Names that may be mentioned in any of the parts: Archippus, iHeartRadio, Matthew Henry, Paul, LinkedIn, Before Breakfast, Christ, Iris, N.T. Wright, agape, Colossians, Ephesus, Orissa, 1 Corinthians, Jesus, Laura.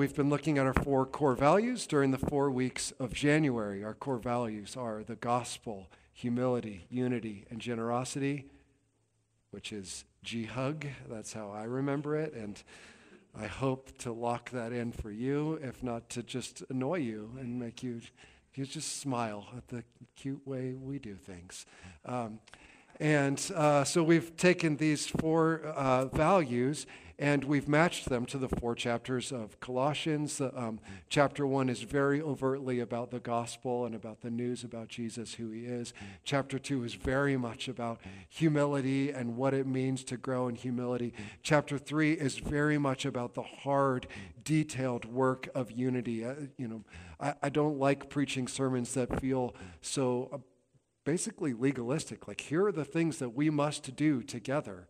we've been looking at our four core values during the 4 weeks of January. Our core values are the gospel, humility, unity, and generosity, which is G-Hug. That's how I remember it, and I hope to lock that in for you, if not to just annoy you and make you just smile at the cute way we do things. So we've taken these four values and we've matched them to the four chapters of Colossians. Chapter 1 is very overtly about the gospel and about the news about Jesus, who he is. Chapter 2 is very much about humility and what it means to grow in humility. Chapter 3 is very much about the hard, detailed work of unity. I don't like preaching sermons that feel so basically legalistic, like here are the things that we must do together.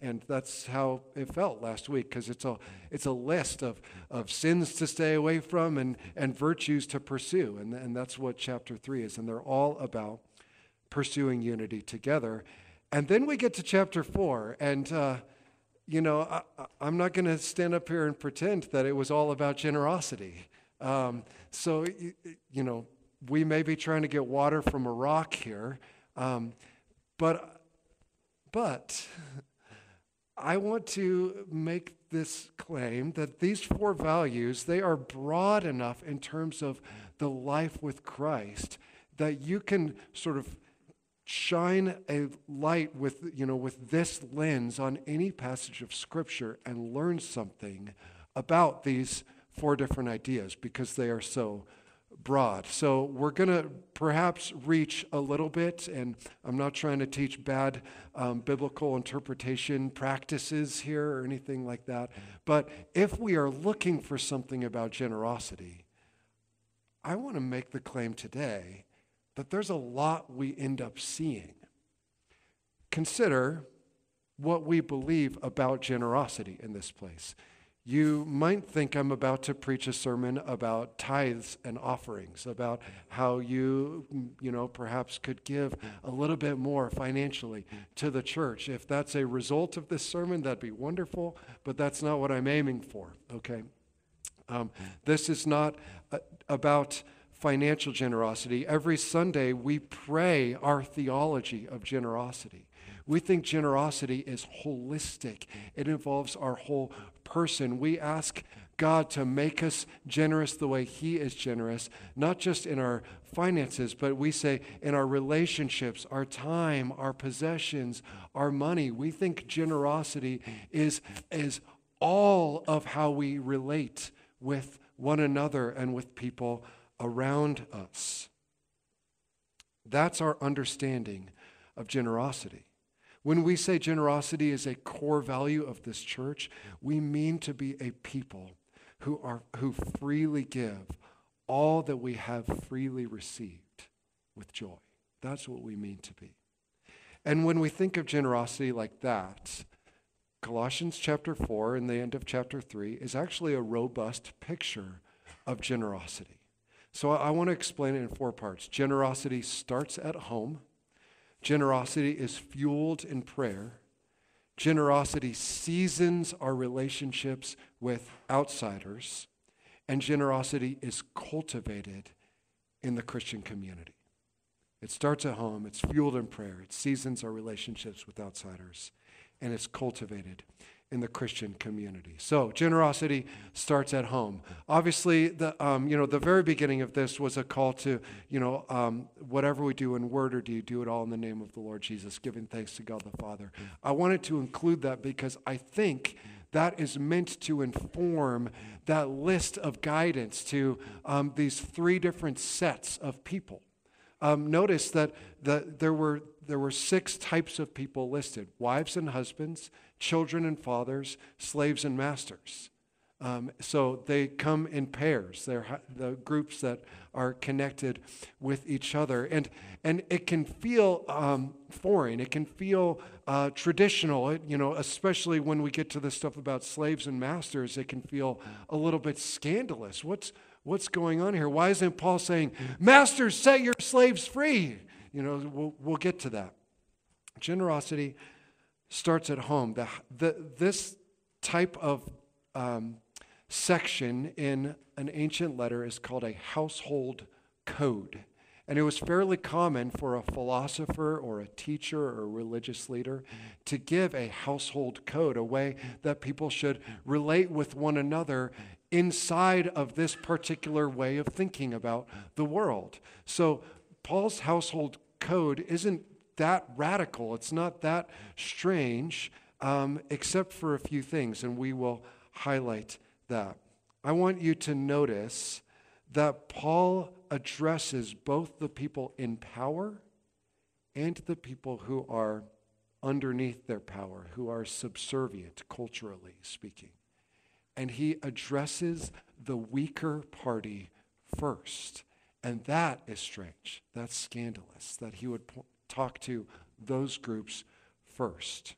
And that's how it felt last week, because it's a list of sins to stay away from and virtues to pursue. And that's what chapter 3 is. And they're all about pursuing unity together. And then we get to chapter 4. And, I'm not going to stand up here and pretend that it was all about generosity. We may be trying to get water from a rock here, but I want to make this claim that these four values, they are broad enough in terms of the life with Christ that you can sort of shine a light with this lens on any passage of Scripture and learn something about these four different ideas because they are so broad. So we're going to perhaps reach a little bit, and I'm not trying to teach bad biblical interpretation practices here or anything like that, but if we are looking for something about generosity, I want to make the claim today that there's a lot we end up seeing. Consider what we believe about generosity in this place. You might think I'm about to preach a sermon about tithes and offerings, about how you perhaps could give a little bit more financially to the church. If that's a result of this sermon, that'd be wonderful, but that's not what I'm aiming for, okay? This is not about financial generosity. Every Sunday, we pray our theology of generosity. We think generosity is holistic. It involves our whole person. We ask God to make us generous the way he is generous, not just in our finances, but we say in our relationships, our time, our possessions, our money. We think generosity is all of how we relate with one another and with people around us. That's our understanding of generosity. When we say generosity is a core value of this church, we mean to be a people who freely give all that we have freely received with joy. That's what we mean to be. And when we think of generosity like that, Colossians chapter 4 and the end of chapter 3 is actually a robust picture of generosity. So I want to explain it in four parts. Generosity starts at home. Generosity is fueled in prayer. Generosity seasons our relationships with outsiders. And generosity is cultivated in the Christian community. It starts at home. It's fueled in prayer. It seasons our relationships with outsiders. And it's cultivated in the Christian community. So generosity starts at home. Obviously, the very beginning of this was a call to, whatever we do in word or deed, do it all in the name of the Lord Jesus, giving thanks to God the Father. I wanted to include that because I think that is meant to inform that list of guidance to these three different sets of people. Notice that there were six types of people listed: wives and husbands, children and fathers, slaves and masters. So they come in pairs. They're the groups that are connected with each other. And it can feel foreign. It can feel traditional, especially when we get to the stuff about slaves and masters. It can feel a little bit scandalous. What's going on here? Why isn't Paul saying, "Masters, set your slaves free"? We'll get to that. Generosity starts at home. This type of section in an ancient letter is called a household code. And it was fairly common for a philosopher or a teacher or a religious leader to give a household code, a way that people should relate with one another inside of this particular way of thinking about the world. So Paul's household code isn't that radical. It's not that strange, except for a few things, and we will highlight that. I want you to notice that Paul addresses both the people in power and the people who are underneath their power, who are subservient, culturally speaking. And he addresses the weaker party first. And that is strange. That's scandalous, that he would talk to those groups first.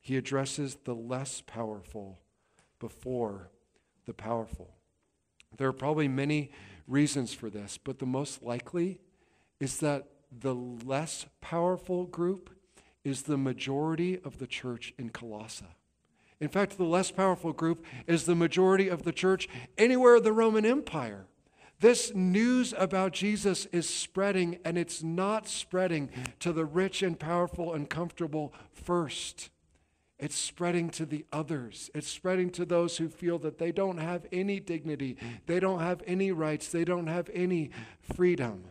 He addresses the less powerful before the powerful. There are probably many reasons for this, but the most likely is that the less powerful group is the majority of the church in Colossae. In fact, the less powerful group is the majority of the church anywhere in the Roman Empire. This news about Jesus is spreading, and it's not spreading to the rich and powerful and comfortable first. It's spreading to the others. It's spreading to those who feel that they don't have any dignity. They don't have any rights. They don't have any freedom.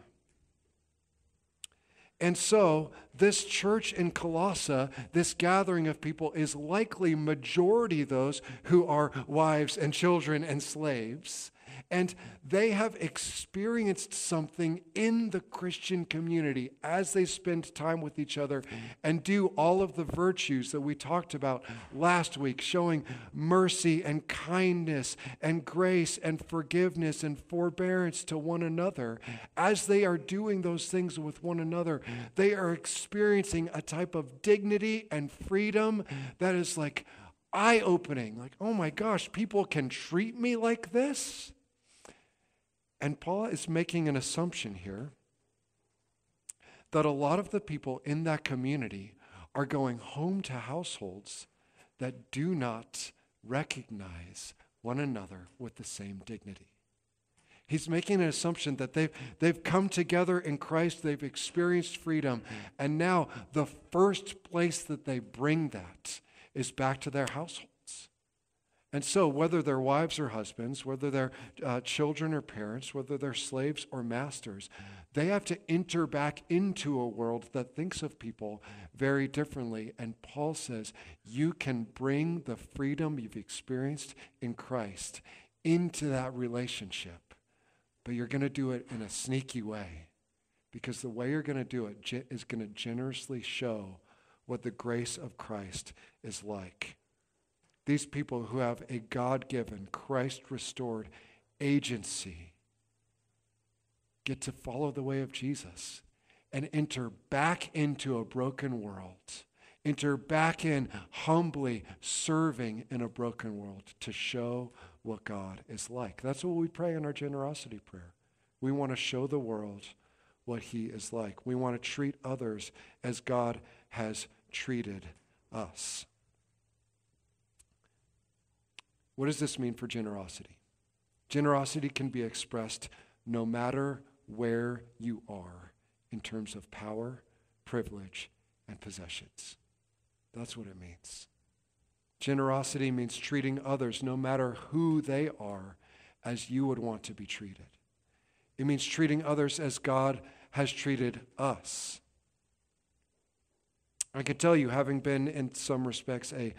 And so this church in Colossae, this gathering of people, is likely majority those who are wives and children and slaves. And they have experienced something in the Christian community as they spend time with each other and do all of the virtues that we talked about last week, showing mercy and kindness and grace and forgiveness and forbearance to one another. As they are doing those things with one another, they are experiencing a type of dignity and freedom that is like eye-opening. Like, oh my gosh, people can treat me like this? And Paul is making an assumption here that a lot of the people in that community are going home to households that do not recognize one another with the same dignity. He's making an assumption that they've come together in Christ, they've experienced freedom, and now the first place that they bring that is back to their household. And so whether they're wives or husbands, whether they're children or parents, whether they're slaves or masters, they have to enter back into a world that thinks of people very differently. And Paul says, you can bring the freedom you've experienced in Christ into that relationship, but you're going to do it in a sneaky way, because the way you're going to do it is going to generously show what the grace of Christ is like. These people who have a God-given, Christ-restored agency get to follow the way of Jesus and enter back into a broken world, enter back in humbly serving in a broken world to show what God is like. That's what we pray in our generosity prayer. We want to show the world what He is like. We want to treat others as God has treated us. What does this mean for generosity? Generosity can be expressed no matter where you are in terms of power, privilege, and possessions. That's what it means. Generosity means treating others, no matter who they are, as you would want to be treated. It means treating others as God has treated us. I can tell you, having been in some respects a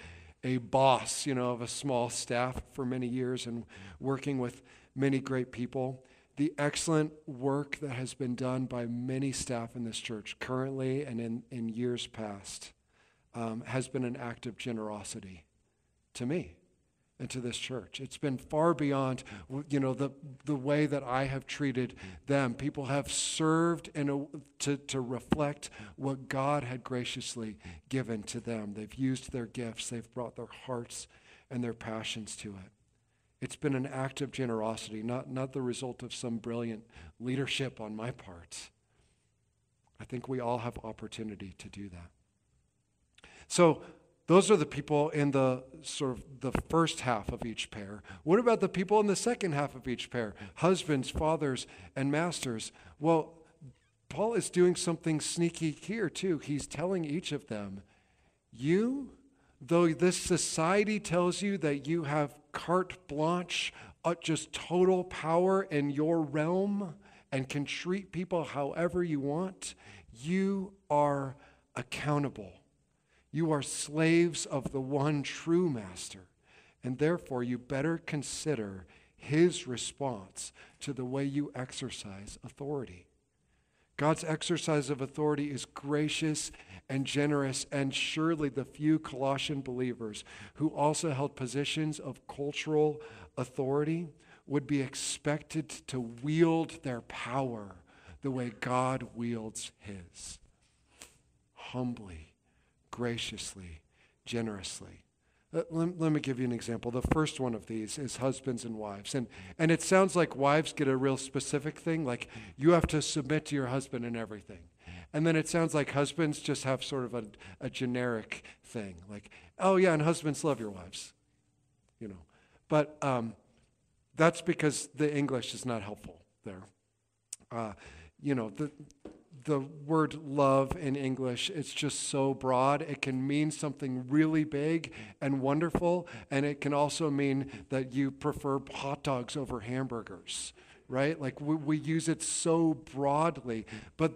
boss, of a small staff for many years and working with many great people, the excellent work that has been done by many staff in this church currently and in years past has been an act of generosity to me and to this church. It's been far beyond, the way that I have treated them. People have served to reflect what God had graciously given to them. They've used their gifts. They've brought their hearts and their passions to it. It's been an act of generosity, not the result of some brilliant leadership on my part. I think we all have opportunity to do that. So Those are the people in the sort of the first half of each pair. What about the people in the second half of each pair? Husbands, fathers, and masters. Well, Paul is doing something sneaky here too. He's telling each of them, you, though this society tells you that you have carte blanche, just total power in your realm and can treat people however you want, you are accountable. You are slaves of the one true master, and therefore you better consider his response to the way you exercise authority. God's exercise of authority is gracious and generous, and surely the few Colossian believers who also held positions of cultural authority would be expected to wield their power the way God wields his. Humbly, graciously, generously. Let me give you an example. The first one of these is husbands and wives. And it sounds like wives get a real specific thing, like you have to submit to your husband in everything. And then it sounds like husbands just have sort of a generic thing, like, oh yeah, and husbands love your wives, you know. But that's because the English is not helpful there. You know, the word love in English, it's just so broad. It can mean something really big and wonderful, and it can also mean that you prefer hot dogs over hamburgers, right? Like we use it so broadly. But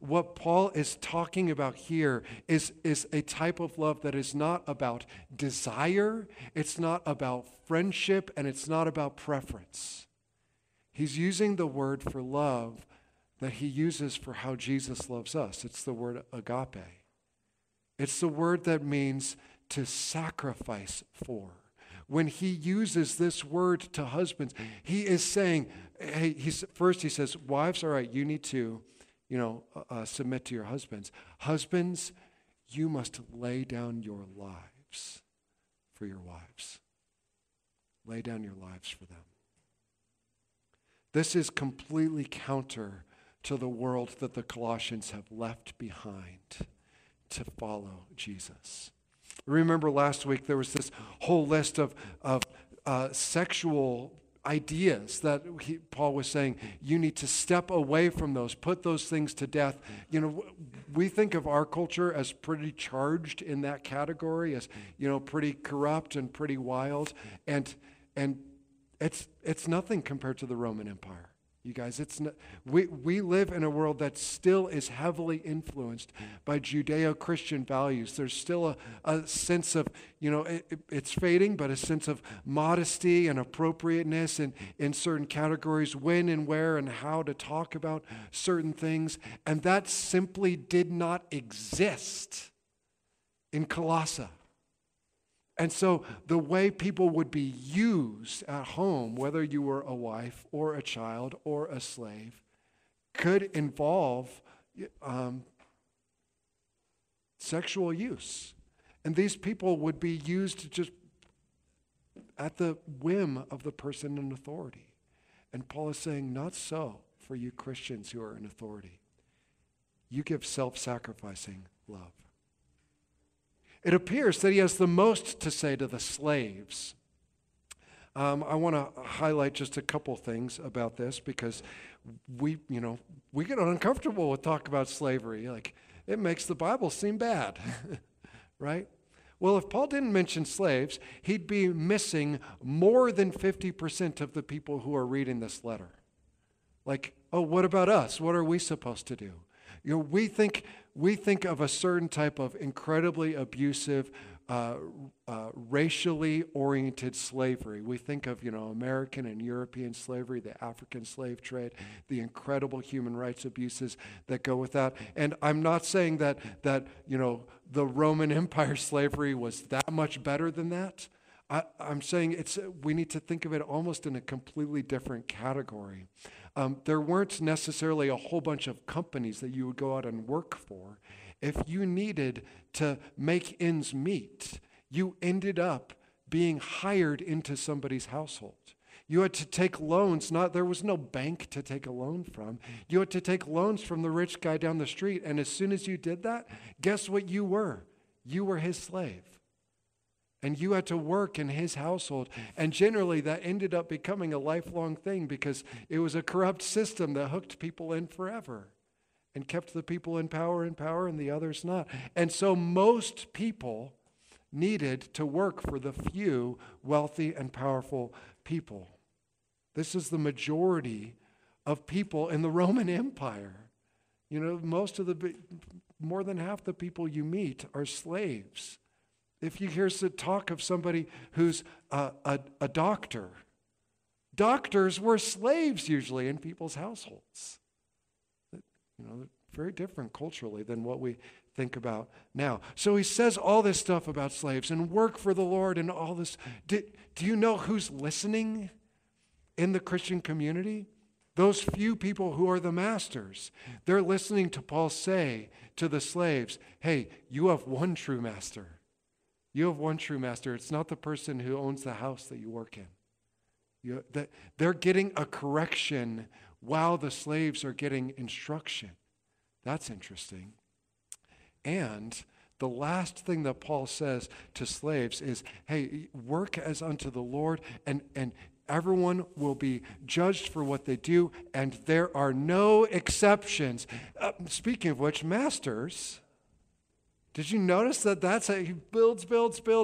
what Paul is talking about here is a type of love that is not about desire, it's not about friendship, and it's not about preference. He's using the word for love that he uses for how Jesus loves us. It's the word agape. It's the word that means to sacrifice for. When he uses this word to husbands, he is saying, hey, first he says, wives, all right, you need to, you know, submit to your husbands. Husbands, you must lay down your lives for your wives. Lay down your lives for them. This is completely counter to the world that the Colossians have left behind to follow Jesus. Remember last week there was this whole list of sexual ideas that Paul was saying, you need to step away from those, put those things to death. You know, we think of our culture as pretty charged in that category, as, you know, pretty corrupt and pretty wild. And it's nothing compared to the Roman Empire. You guys, it's not, we live in a world that still is heavily influenced by Judeo-Christian values. There's still a sense of, you know, it's fading, but a sense of modesty and appropriateness and in certain categories, when and where and how to talk about certain things. And that simply did not exist in Colossae. And so the way people would be used at home, whether you were a wife or a child or a slave, could involve sexual use. And these people would be used just at the whim of the person in authority. And Paul is saying, not so for you Christians who are in authority. You give self-sacrificing love. It appears that he has the most to say to the slaves. I want to highlight just a couple things about this because we get uncomfortable with talk about slavery. Like, it makes the Bible seem bad, right? Well, if Paul didn't mention slaves, he'd be missing more than 50% of the people who are reading this letter. Like, oh, what about us? What are we supposed to do? You know, we think of a certain type of incredibly abusive, racially oriented slavery. We think of, you know, American and European slavery, the African slave trade, the incredible human rights abuses that go with that. And I'm not saying that you know, the Roman Empire slavery was that much better than that. I'm saying we need to think of it almost in a completely different category. There weren't necessarily a whole bunch of companies that you would go out and work for. If you needed to make ends meet, you ended up being hired into somebody's household. You had to take loans. There was no bank to take a loan from. You had to take loans from the rich guy down the street. And as soon as you did that, guess what you were? You were his slave. And you had to work in his household. And generally that ended up becoming a lifelong thing because it was a corrupt system that hooked people in forever and kept the people in power and the others not. And so most people needed to work for the few wealthy and powerful people. This is the majority of people in the Roman Empire. You know, more than half the people you meet are slaves. If you hear the talk of somebody who's a doctor, doctors were slaves usually in people's households. You know, very different culturally than what we think about now. So he says all this stuff about slaves and work for the Lord and all this. Do you know who's listening in the Christian community? Those few people who are the masters. They're listening to Paul say to the slaves, hey, you have one true master. You have one true master. It's not the person who owns the house that you work in. They're getting a correction while the slaves are getting instruction. That's interesting. And the last thing that Paul says to slaves is, hey, work as unto the Lord, and everyone will be judged for what they do, and there are no exceptions. Speaking of which, masters, did you notice that that's how he builds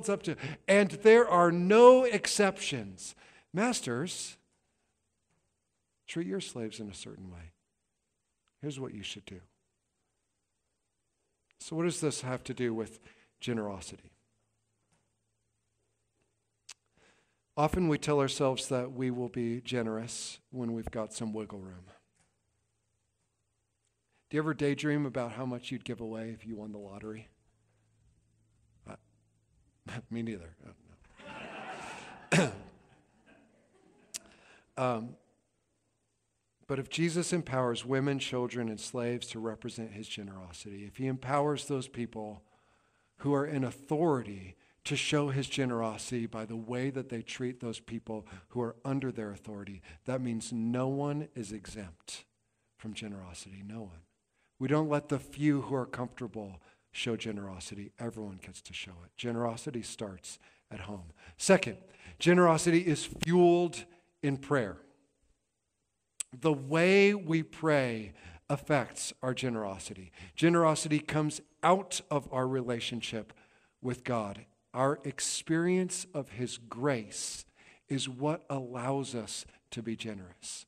up to, and there are no exceptions. Masters, treat your slaves in a certain way. Here's what you should do. So what does this have to do with generosity? Often we tell ourselves that we will be generous when we've got some wiggle room. Do you ever daydream about how much you'd give away if you won the lottery? Me neither. I don't know. But if Jesus empowers women, children, and slaves to represent his generosity, if he empowers those people who are in authority to show his generosity by the way that they treat those people who are under their authority, that means no one is exempt from generosity. No one. We don't let the few who are comfortable show generosity. Everyone gets to show it. Generosity starts at home. Second, generosity is fueled in prayer. The way we pray affects our generosity. Generosity comes out of our relationship with God. Our experience of his grace is what allows us to be generous.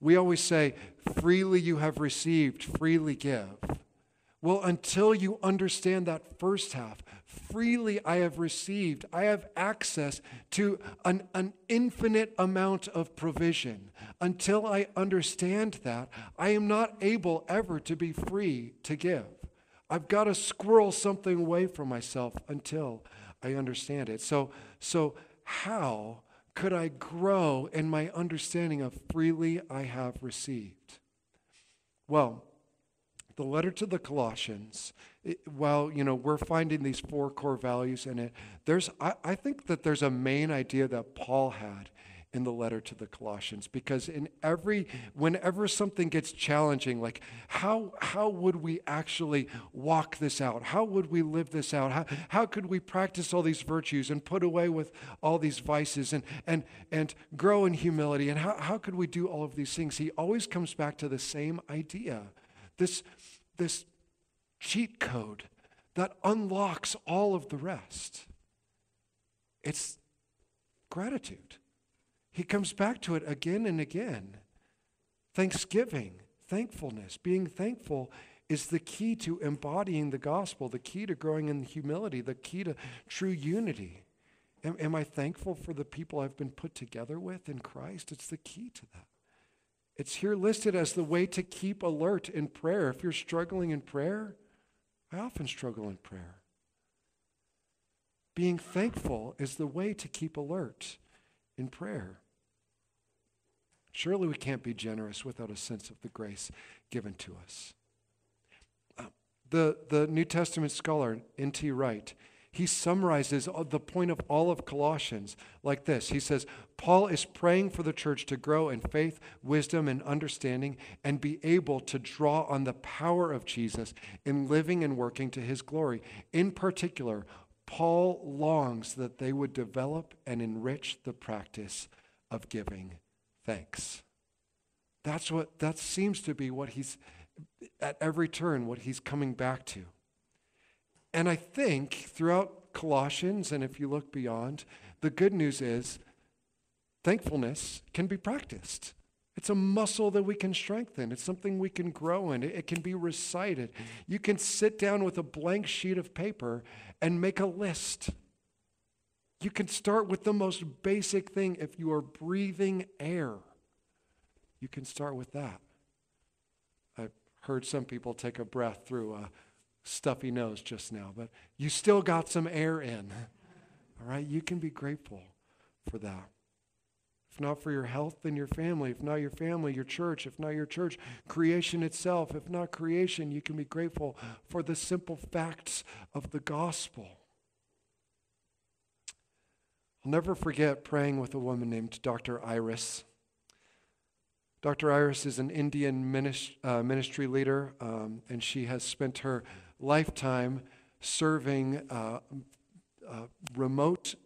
We always say, freely you have received, freely give. Well, until you understand that first half, freely I have received, I have access to an infinite amount of provision. Until I understand that, I am not able ever to be free to give. I've got to squirrel something away from myself until I understand it. So how could I grow in my understanding of freely I have received? Well, the letter to the Colossians, while we're finding these four core values in it, I think that there's a main idea that Paul had in the letter to the Colossians, because whenever something gets challenging, like how would we actually walk this out? How would we live this out? How could we practice all these virtues and put away with all these vices and grow in humility? And how could we do all of these things? He always comes back to the same idea, this cheat code that unlocks all of the rest. It's gratitude. He comes back to it again and again. Thanksgiving, thankfulness, being thankful is the key to embodying the gospel, the key to growing in humility, the key to true unity. Am I thankful for the people I've been put together with in Christ? It's the key to that. It's here listed as the way to keep alert in prayer. If you're struggling in prayer, I often struggle in prayer. Being thankful is the way to keep alert in prayer. Surely we can't be generous without a sense of the grace given to us. The New Testament scholar, N.T. Wright, he summarizes the point of all of Colossians like this. He says, Paul is praying for the church to grow in faith, wisdom, and understanding, and be able to draw on the power of Jesus in living and working to his glory. In particular, Paul longs that they would develop and enrich the practice of giving thanks. That seems to be what he's, at every turn, what he's coming back to. And I think throughout Colossians, and if you look beyond, the good news is thankfulness can be practiced. It's a muscle that we can strengthen. It's something we can grow in. It can be recited. You can sit down with a blank sheet of paper and make a list. You can start with the most basic thing. If you are breathing air, you can start with that. I've heard some people take a breath through a stuffy nose just now, but you still got some air in. All right? You can be grateful for that. If not for your health, then your family. If not your family, your church. If not your church, creation itself. If not creation, you can be grateful for the simple facts of the gospel. I'll never forget praying with a woman named Dr. Iris. Dr. Iris is an Indian ministry leader, and she has spent her lifetime serving remote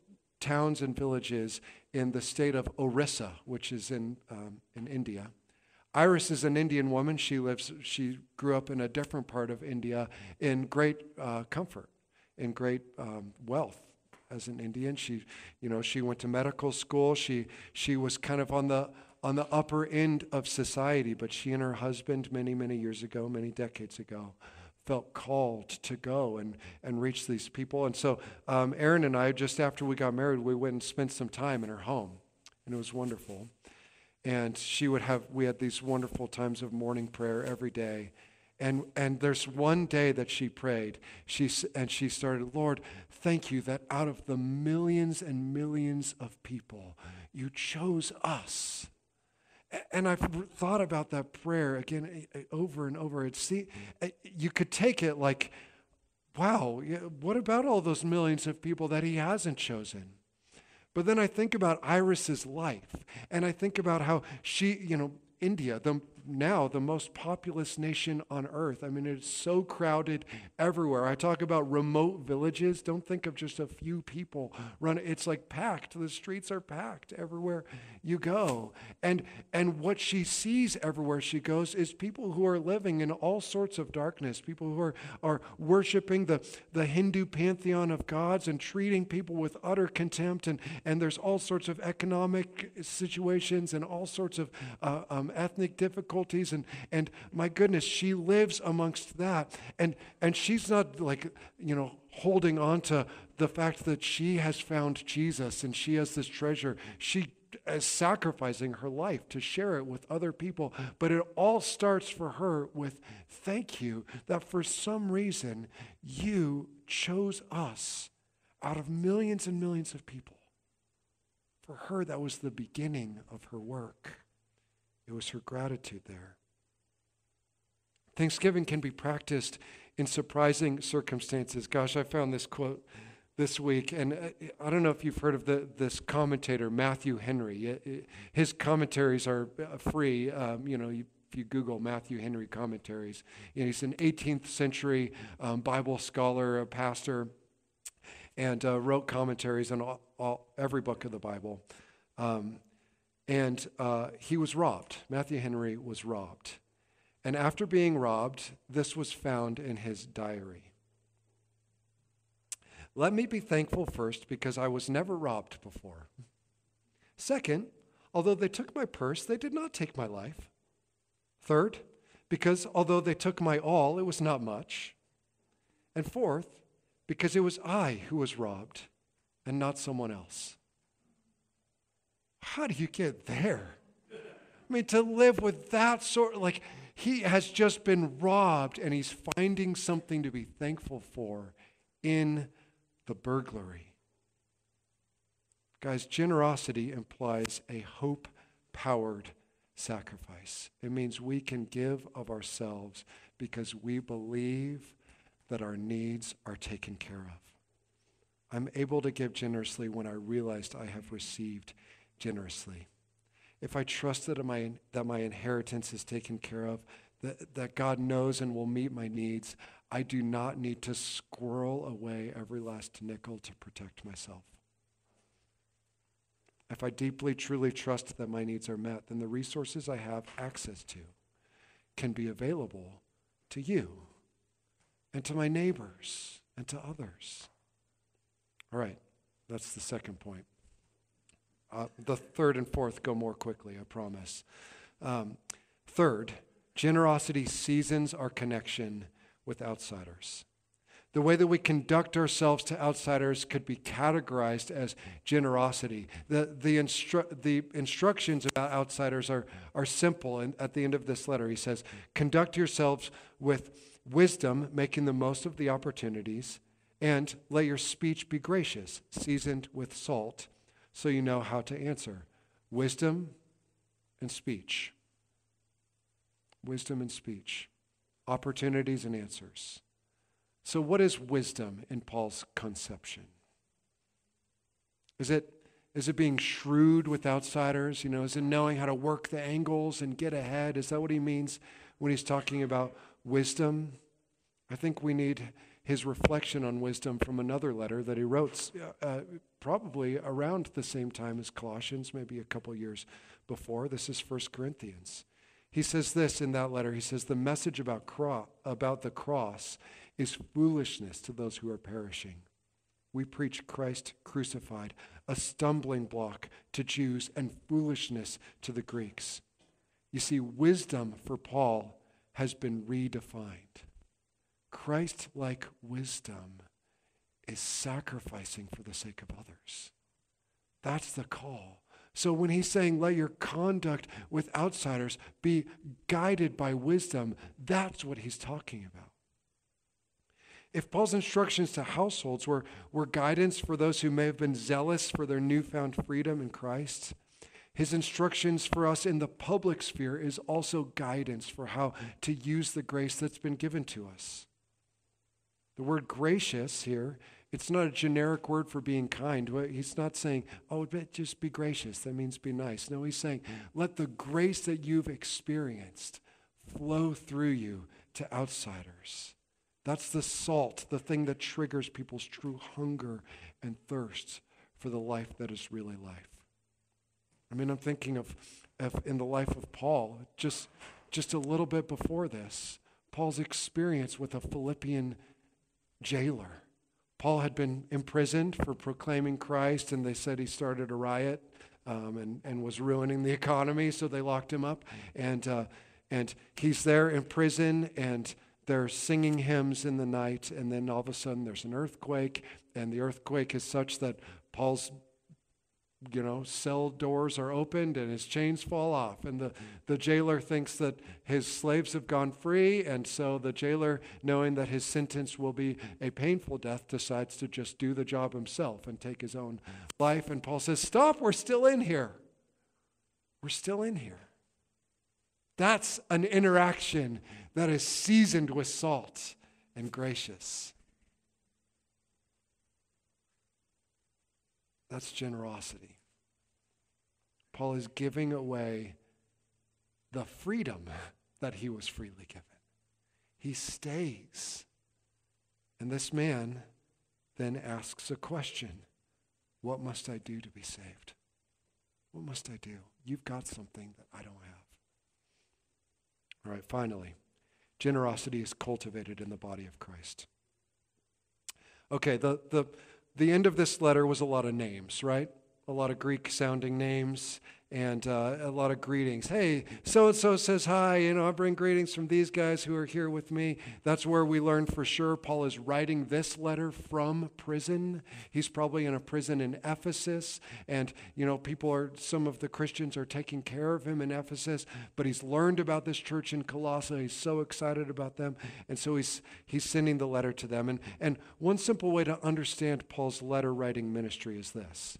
towns and villages in the state of Orissa, which is in India. Iris is an Indian woman. She grew up in a different part of India in great comfort, in great wealth. As an Indian, she went to medical school. She was kind of on the upper end of society, but she and her husband many years ago, many decades ago, felt called to go and reach these people. And so Aaron and I, just after we got married, we went and spent some time in her home, and it was wonderful. And we had these wonderful times of morning prayer every day. And there's one day that she prayed, she started, "Lord, thank you that out of the millions and millions of people, you chose us." And I've thought about that prayer again over and over. You could take it like, wow, what about all those millions of people that he hasn't chosen? But then I think about Iris's life, and I think about how she, India, now the most populous nation on earth. I mean, it's so crowded everywhere. I talk about remote villages. Don't think of just a few people running. It's like packed. The streets are packed everywhere you go. And what she sees everywhere she goes is people who are living in all sorts of darkness, people who are worshiping the Hindu pantheon of gods and treating people with utter contempt. And there's all sorts of economic situations and all sorts of ethnic difficulties, and my goodness, she lives amongst that, and she's not like, holding on to the fact that she has found Jesus and she has this treasure. She is sacrificing her life to share it with other people, but it all starts for her with thank you that for some reason you chose us out of millions and millions of people. For her, that was the beginning of her work. It was her gratitude there. Thanksgiving can be practiced in surprising circumstances. Gosh, I found this quote this week, and I don't know if you've heard of this commentator, Matthew Henry. His commentaries are free. If you Google Matthew Henry commentaries, he's an 18th century Bible scholar, a pastor, and wrote commentaries on every book of the Bible. And he was robbed. Matthew Henry was robbed. And after being robbed, this was found in his diary. "Let me be thankful first because I was never robbed before. Second, although they took my purse, they did not take my life. Third, because although they took my all, it was not much. And fourth, because it was I who was robbed and not someone else." How do you get there? I mean, to live with that like he has just been robbed and he's finding something to be thankful for in the burglary. Guys, generosity implies a hope-powered sacrifice. It means we can give of ourselves because we believe that our needs are taken care of. I'm able to give generously when I realized I have received generously. If I trust that my inheritance is taken care of, that God knows and will meet my needs, I do not need to squirrel away every last nickel to protect myself. If I deeply, truly trust that my needs are met, then the resources I have access to can be available to you and to my neighbors and to others. All right, that's the second point. The third and fourth go more quickly, I promise. Third, generosity seasons our connection with outsiders. The way that we conduct ourselves to outsiders could be categorized as generosity. The instructions about outsiders are simple, and at the end of this letter he says, conduct yourselves with wisdom, making the most of the opportunities, and let your speech be gracious, seasoned with salt, so you know how to answer. Wisdom and speech. Wisdom and speech. Opportunities and answers. So what is wisdom in Paul's conception? Is it being shrewd with outsiders? You know, is it knowing how to work the angles and get ahead? Is that what he means when he's talking about wisdom? I think we need his reflection on wisdom from another letter that he wrote probably around the same time as Colossians, maybe a couple years before. This is 1 Corinthians. He says this in that letter. He says, the message about the cross is foolishness to those who are perishing. We preach Christ crucified, a stumbling block to Jews and foolishness to the Greeks. You see, wisdom for Paul has been redefined. Christ-like wisdom is sacrificing for the sake of others. That's the call. So when he's saying, let your conduct with outsiders be guided by wisdom, that's what he's talking about. If Paul's instructions to households were guidance for those who may have been zealous for their newfound freedom in Christ, his instructions for us in the public sphere is also guidance for how to use the grace that's been given to us. The word gracious here, it's not a generic word for being kind. He's not saying, oh, but just be gracious. That means be nice. No, he's saying, let the grace that you've experienced flow through you to outsiders. That's the salt, the thing that triggers people's true hunger and thirst for the life that is really life. I mean, I'm thinking of in the life of Paul, just a little bit before this, Paul's experience with a Philippian jailer. Paul had been imprisoned for proclaiming Christ, and they said he started a riot and was ruining the economy, so they locked him up. And he's there in prison, and they're singing hymns in the night, and then all of a sudden there's an earthquake, and the earthquake is such that Paul's cell doors are opened and his chains fall off. And the jailer thinks that his slaves have gone free. And so the jailer, knowing that his sentence will be a painful death, decides to just do the job himself and take his own life. And Paul says, stop, we're still in here. We're still in here. That's an interaction that is seasoned with salt and gracious. That's generosity. Paul is giving away the freedom that he was freely given. He stays. And this man then asks a question. What must I do to be saved? What must I do? You've got something that I don't have. All right, finally, generosity is cultivated in the body of Christ. Okay, the end of this letter was a lot of names, right? A lot of Greek-sounding names and a lot of greetings. Hey, so-and-so says hi. I bring greetings from these guys who are here with me. That's where we learn for sure Paul is writing this letter from prison. He's probably in a prison in Ephesus. And, some of the Christians are taking care of him in Ephesus. But he's learned about this church in Colossae. He's so excited about them. And so he's sending the letter to them. And one simple way to understand Paul's letter-writing ministry is this.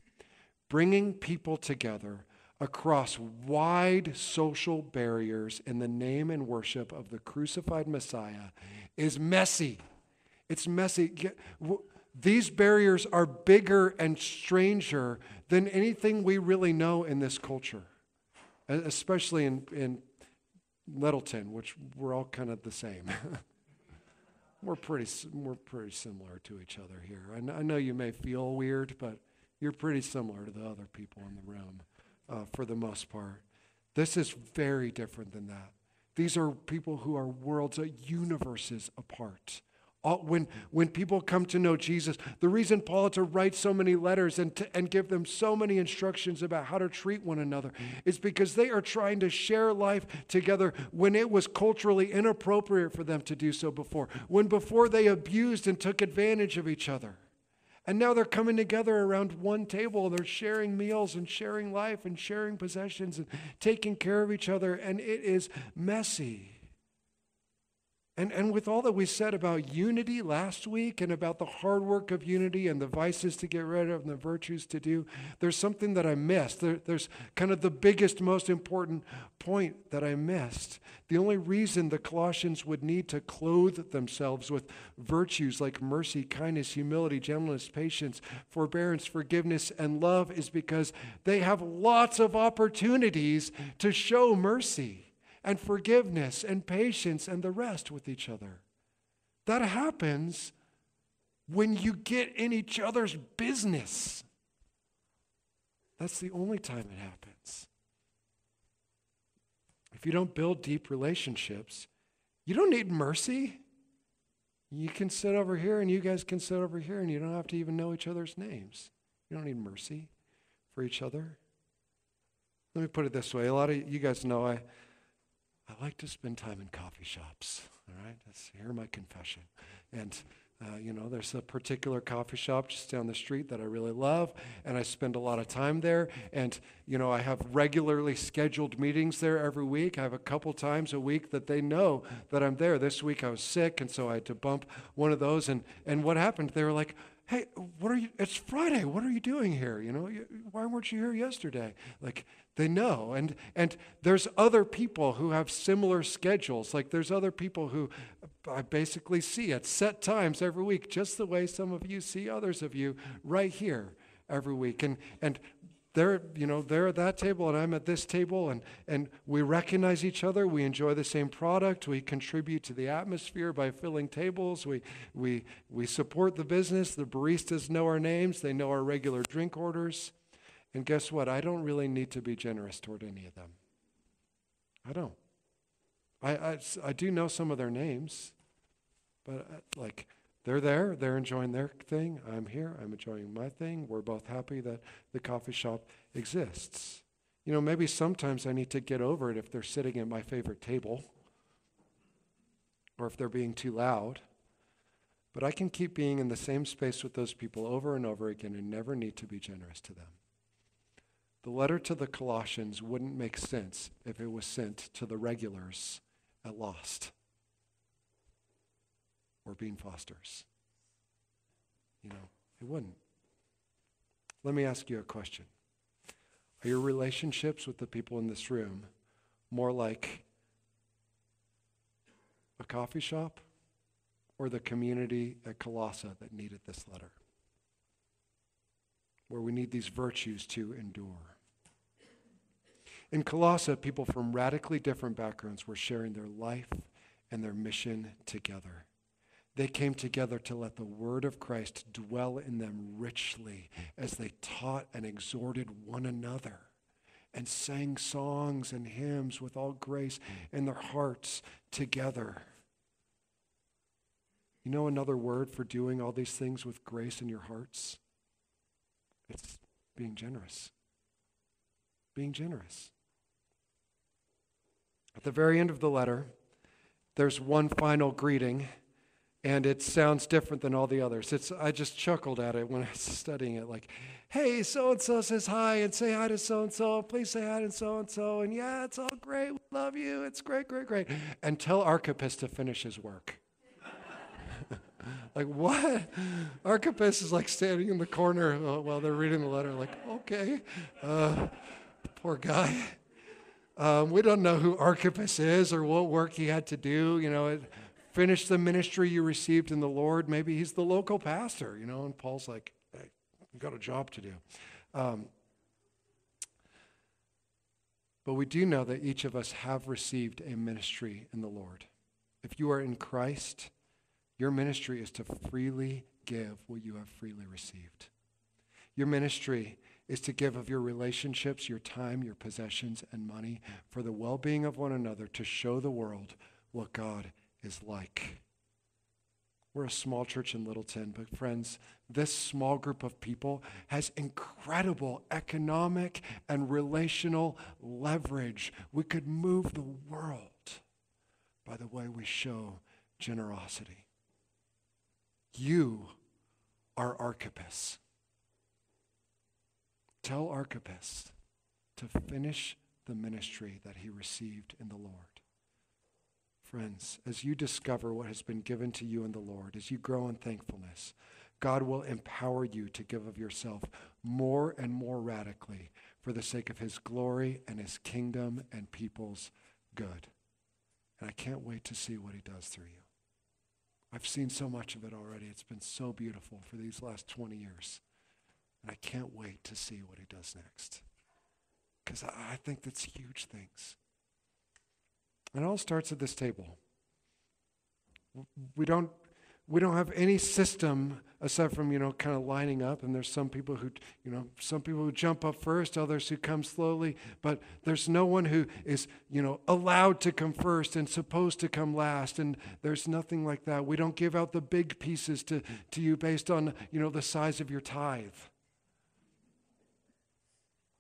Bringing people together across wide social barriers in the name and worship of the crucified Messiah is messy. It's messy. These barriers are bigger and stranger than anything we really know in this culture, especially in Littleton, which we're all kind of the same. We're pretty similar to each other here. I know you may feel weird, but you're pretty similar to the other people in the room for the most part. This is very different than that. These are people who are worlds, universes apart. When people come to know Jesus, the reason Paul had to write so many letters and give them so many instructions about how to treat one another is because they are trying to share life together when it was culturally inappropriate for them to do so before, when before they abused and took advantage of each other. And now they're coming together around one table. They're sharing meals and sharing life and sharing possessions and taking care of each other, and it is messy. And with all that we said about unity last week and about the hard work of unity and the vices to get rid of and the virtues to do, there's something that I missed. There's kind of the biggest, most important point that I missed. The only reason the Colossians would need to clothe themselves with virtues like mercy, kindness, humility, gentleness, patience, forbearance, forgiveness, and love is because they have lots of opportunities to show mercy and forgiveness and patience and the rest with each other. That happens when you get in each other's business. That's the only time it happens. If you don't build deep relationships, you don't need mercy. You can sit over here and you guys can sit over here and you don't have to even know each other's names. You don't need mercy for each other. Let me put it this way. A lot of you guys know I like to spend time in coffee shops, all right? That's here my confession. And, there's a particular coffee shop just down the street that I really love, and I spend a lot of time there. And, I have regularly scheduled meetings there every week. I have a couple times a week that they know that I'm there. This week I was sick, and so I had to bump one of those. And what happened? They were like, hey, what are you? It's Friday. What are you doing here? Why weren't you here yesterday? Like, they know, and there's other people who have similar schedules. Like there's other people who I basically see at set times every week, just the way some of you see others of you right here every week. And they're at that table and I'm at this table, and we recognize each other. We enjoy the same product. We contribute to the atmosphere by filling tables. We support the business. The baristas know our names. They know our regular drink orders. And guess what? I don't really need to be generous toward any of them. I don't. I do know some of their names, but they're there. They're enjoying their thing. I'm here. I'm enjoying my thing. We're both happy that the coffee shop exists. Maybe sometimes I need to get over it if they're sitting at my favorite table or if they're being too loud. But I can keep being in the same space with those people over and over again and never need to be generous to them. The letter to the Colossians wouldn't make sense if it was sent to the regulars at Lost or Bean Foster's. It wouldn't. Let me ask you a question. Are your relationships with the people in this room more like a coffee shop or the community at Colossae that needed this letter, where we need these virtues to endure? In Colossae, people from radically different backgrounds were sharing their life and their mission together. They came together to let the word of Christ dwell in them richly as they taught and exhorted one another and sang songs and hymns with all grace in their hearts together. Another word for doing all these things with grace in your hearts? It's being generous. Being generous. At the very end of the letter, there's one final greeting, and it sounds different than all the others. I just chuckled at it when I was studying it, like, hey, so-and-so says hi, and say hi to so-and-so, please say hi to so-and-so, and yeah, it's all great, we love you, it's great, great, great. And tell Archippus to finish his work. Like, what? Archippus is like standing in the corner while they're reading the letter, like, okay, poor guy. We don't know who Archippus is or what work he had to do. Finish the ministry you received in the Lord. Maybe he's the local pastor, and Paul's like, hey, you've got a job to do. But we do know that each of us have received a ministry in the Lord. If you are in Christ, Your ministry is to freely give what you have freely received. Your ministry is to give of your relationships, your time, your possessions, and money for the well-being of one another, to show the world what God is like. We're a small church in Littleton, but friends, this small group of people has incredible economic and relational leverage. We could move the world by the way we show generosity. You are Archippus. Tell Archippus to finish the ministry that he received in the Lord. Friends, as you discover what has been given to you in the Lord, as you grow in thankfulness, God will empower you to give of yourself more and more radically for the sake of his glory and his kingdom and people's good. And I can't wait to see what he does through you. I've seen so much of it already. It's been so beautiful for these last 20 years. And I can't wait to see what he does next, because I think that's huge things. And it all starts at this table. We don't have any system aside from, kind of lining up. And there's some people who, some people who jump up first, others who come slowly. But there's no one who is, allowed to come first and supposed to come last. And there's nothing like that. We don't give out the big pieces to you based on, the size of your tithe.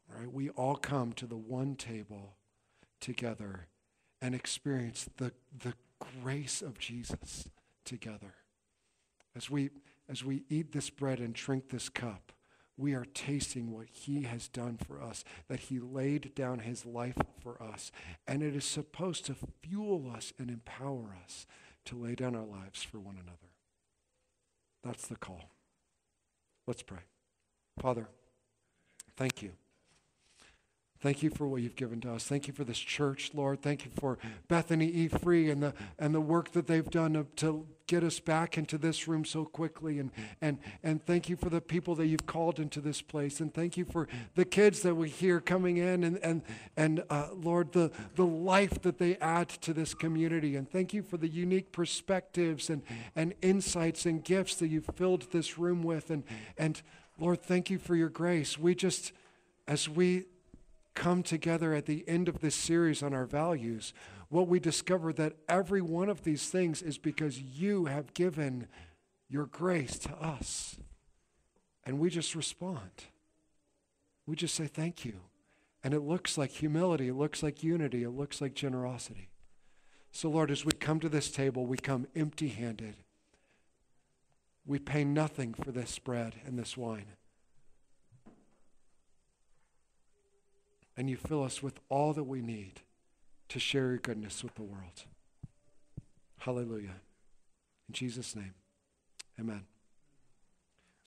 Right? We all come to the one table together and experience the grace of Jesus together. As we eat this bread and drink this cup, we are tasting what he has done for us, that he laid down his life for us. And it is supposed to fuel us and empower us to lay down our lives for one another. That's the call. Let's pray. Father, thank you. Thank you for what you've given to us. Thank you for this church, Lord. Thank you for Bethany E. Free and the work that they've done to get us back into this room so quickly. And thank you for the people that you've called into this place. And thank you for the kids that we hear coming in and Lord, the life that they add to this community. And thank you for the unique perspectives and insights and gifts that you've filled this room with. And Lord, thank you for your grace. We just, as we come together at the end of this series on our values, what we discover that every one of these things is because you have given your grace to us. And we just respond. We just say thank you. And it looks like humility. It looks like unity. It looks like generosity. So Lord, as we come to this table, we come empty-handed. We pay nothing for this bread and this wine. And you fill us with all that we need to share your goodness with the world. Hallelujah. In Jesus' name, amen.